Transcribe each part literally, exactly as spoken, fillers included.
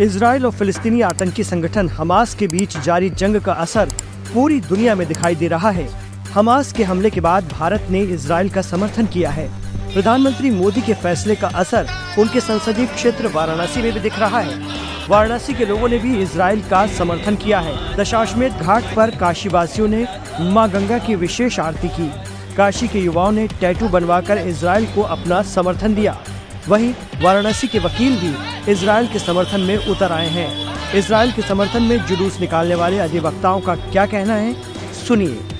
Israel और फिलिस्तीनी आतंकी संगठन हमास के बीच जारी जंग का असर पूरी दुनिया में दिखाई दे रहा है। हमास के हमले के बाद भारत ने इजराइल का समर्थन किया है। प्रधानमंत्री मोदी के फैसले का असर उनके संसदीय क्षेत्र वाराणसी में भी दिख रहा है। वाराणसी के लोगों ने भी इजराइल का समर्थन किया है। दशाश्वमेध घाट पर काशीवासियों ने मां गंगा की विशेष आरती की। काशी के युवाओं ने टैटू बनवाकर इजराइल को अपना समर्थन दिया। वहीं वाराणसी के वकील भी इजराइल के समर्थन में उतर आए हैं। इजराइल के समर्थन में जुलूस निकालने वाले अधिवक्ताओं का क्या कहना है, सुनिए।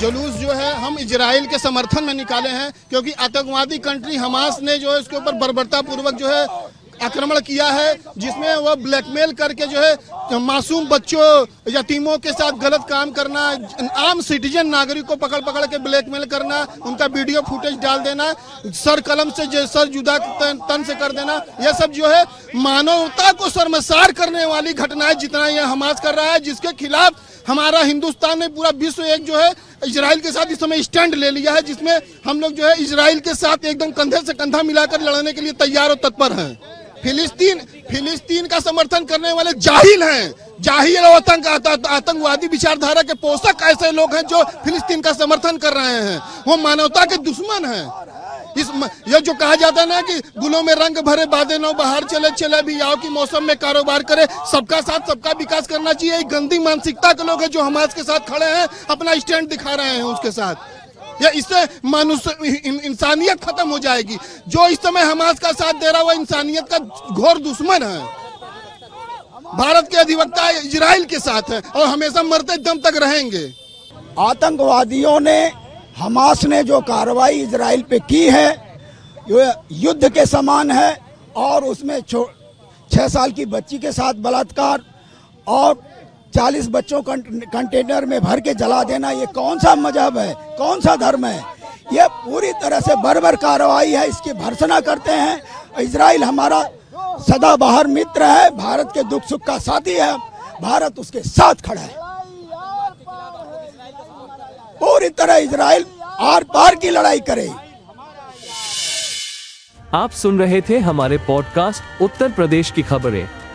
जुलूस जो है हम इजराइल के समर्थन में निकाले हैं, क्योंकि आतंकवादी कंट्री हमास ने जो है इसके ऊपर बर्बरता पूर्वक जो है आक्रमण किया है, जिसमें वह ब्लैकमेल करके जो है मासूम बच्चों, यतीमों के साथ गलत काम करना, आम सिटीजन नागरिक को पकड़ पकड़ के ब्लैकमेल करना, उनका वीडियो फुटेज डाल देना, सर कलम से सर जुदा तन, तन से कर देना, यह सब जो है मानवता को शर्मसार करने वाली घटनाएं जितना यह हमास कर रहा है, जिसके खिलाफ हमारा हिंदुस्तान में पूरा विश्व एक जो है इजराइल के साथ इस समय स्टैंड ले लिया है, जिसमें हम लोग जो है इजराइल के साथ एकदम कंधे से कंधा मिलाकर लड़ने के लिए तैयार और तत्पर हैं। फिलिस्तीन फिलिस्तीन का समर्थन करने वाले जाहिल हैं, जाहिल और आतंक आतंकवादी विचारधारा के पोषक ऐसे लोग हैं जो फिलिस्तीन का समर्थन कर रहे हैं। वो मानवता के दुश्मन हैं। इस यह जो कहा जाता है ना कि गुलों में रंग भरे बादे नौ बाहर चले चले भी आओ की मौसम में कारोबार करे, सबका साथ सबका विकास करना चाहिए। गंदी मानसिकता के लोग हैं जो हमास के साथ खड़े हैं, अपना स्टैंड दिखा रहे हैं उसके साथ। या इससे मानुष्य इंसानियत खत्म हो जाएगी। जो इस समय हमास का साथ दे रहा है वह इंसानियत का घोर दुश्मन है। भारत के अधिवक्ता इजराइल के साथ है और हमेशा मरते दम तक रहेंगे। आतंकवादियों ने, हमास ने जो कार्रवाई इजराइल पे की है ये युद्ध के समान है, और उसमें छः साल की बच्ची के साथ बलात्कार और चालीस बच्चों को कंटेनर में भर के जला देना, ये कौन सा मजहब है, कौन सा धर्म है? ये पूरी तरह से बर्बर कार्रवाई है, इसकी भर्त्सना करते हैं। इजराइल हमारा सदाबहार मित्र है, भारत के दुख सुख का साथी है, भारत उसके साथ खड़ा है। पूरी तरह इजराइल आर पार की लड़ाई करे। आप सुन रहे थे हमारे पॉडकास्ट उत्तर प्रदेश की खबरें।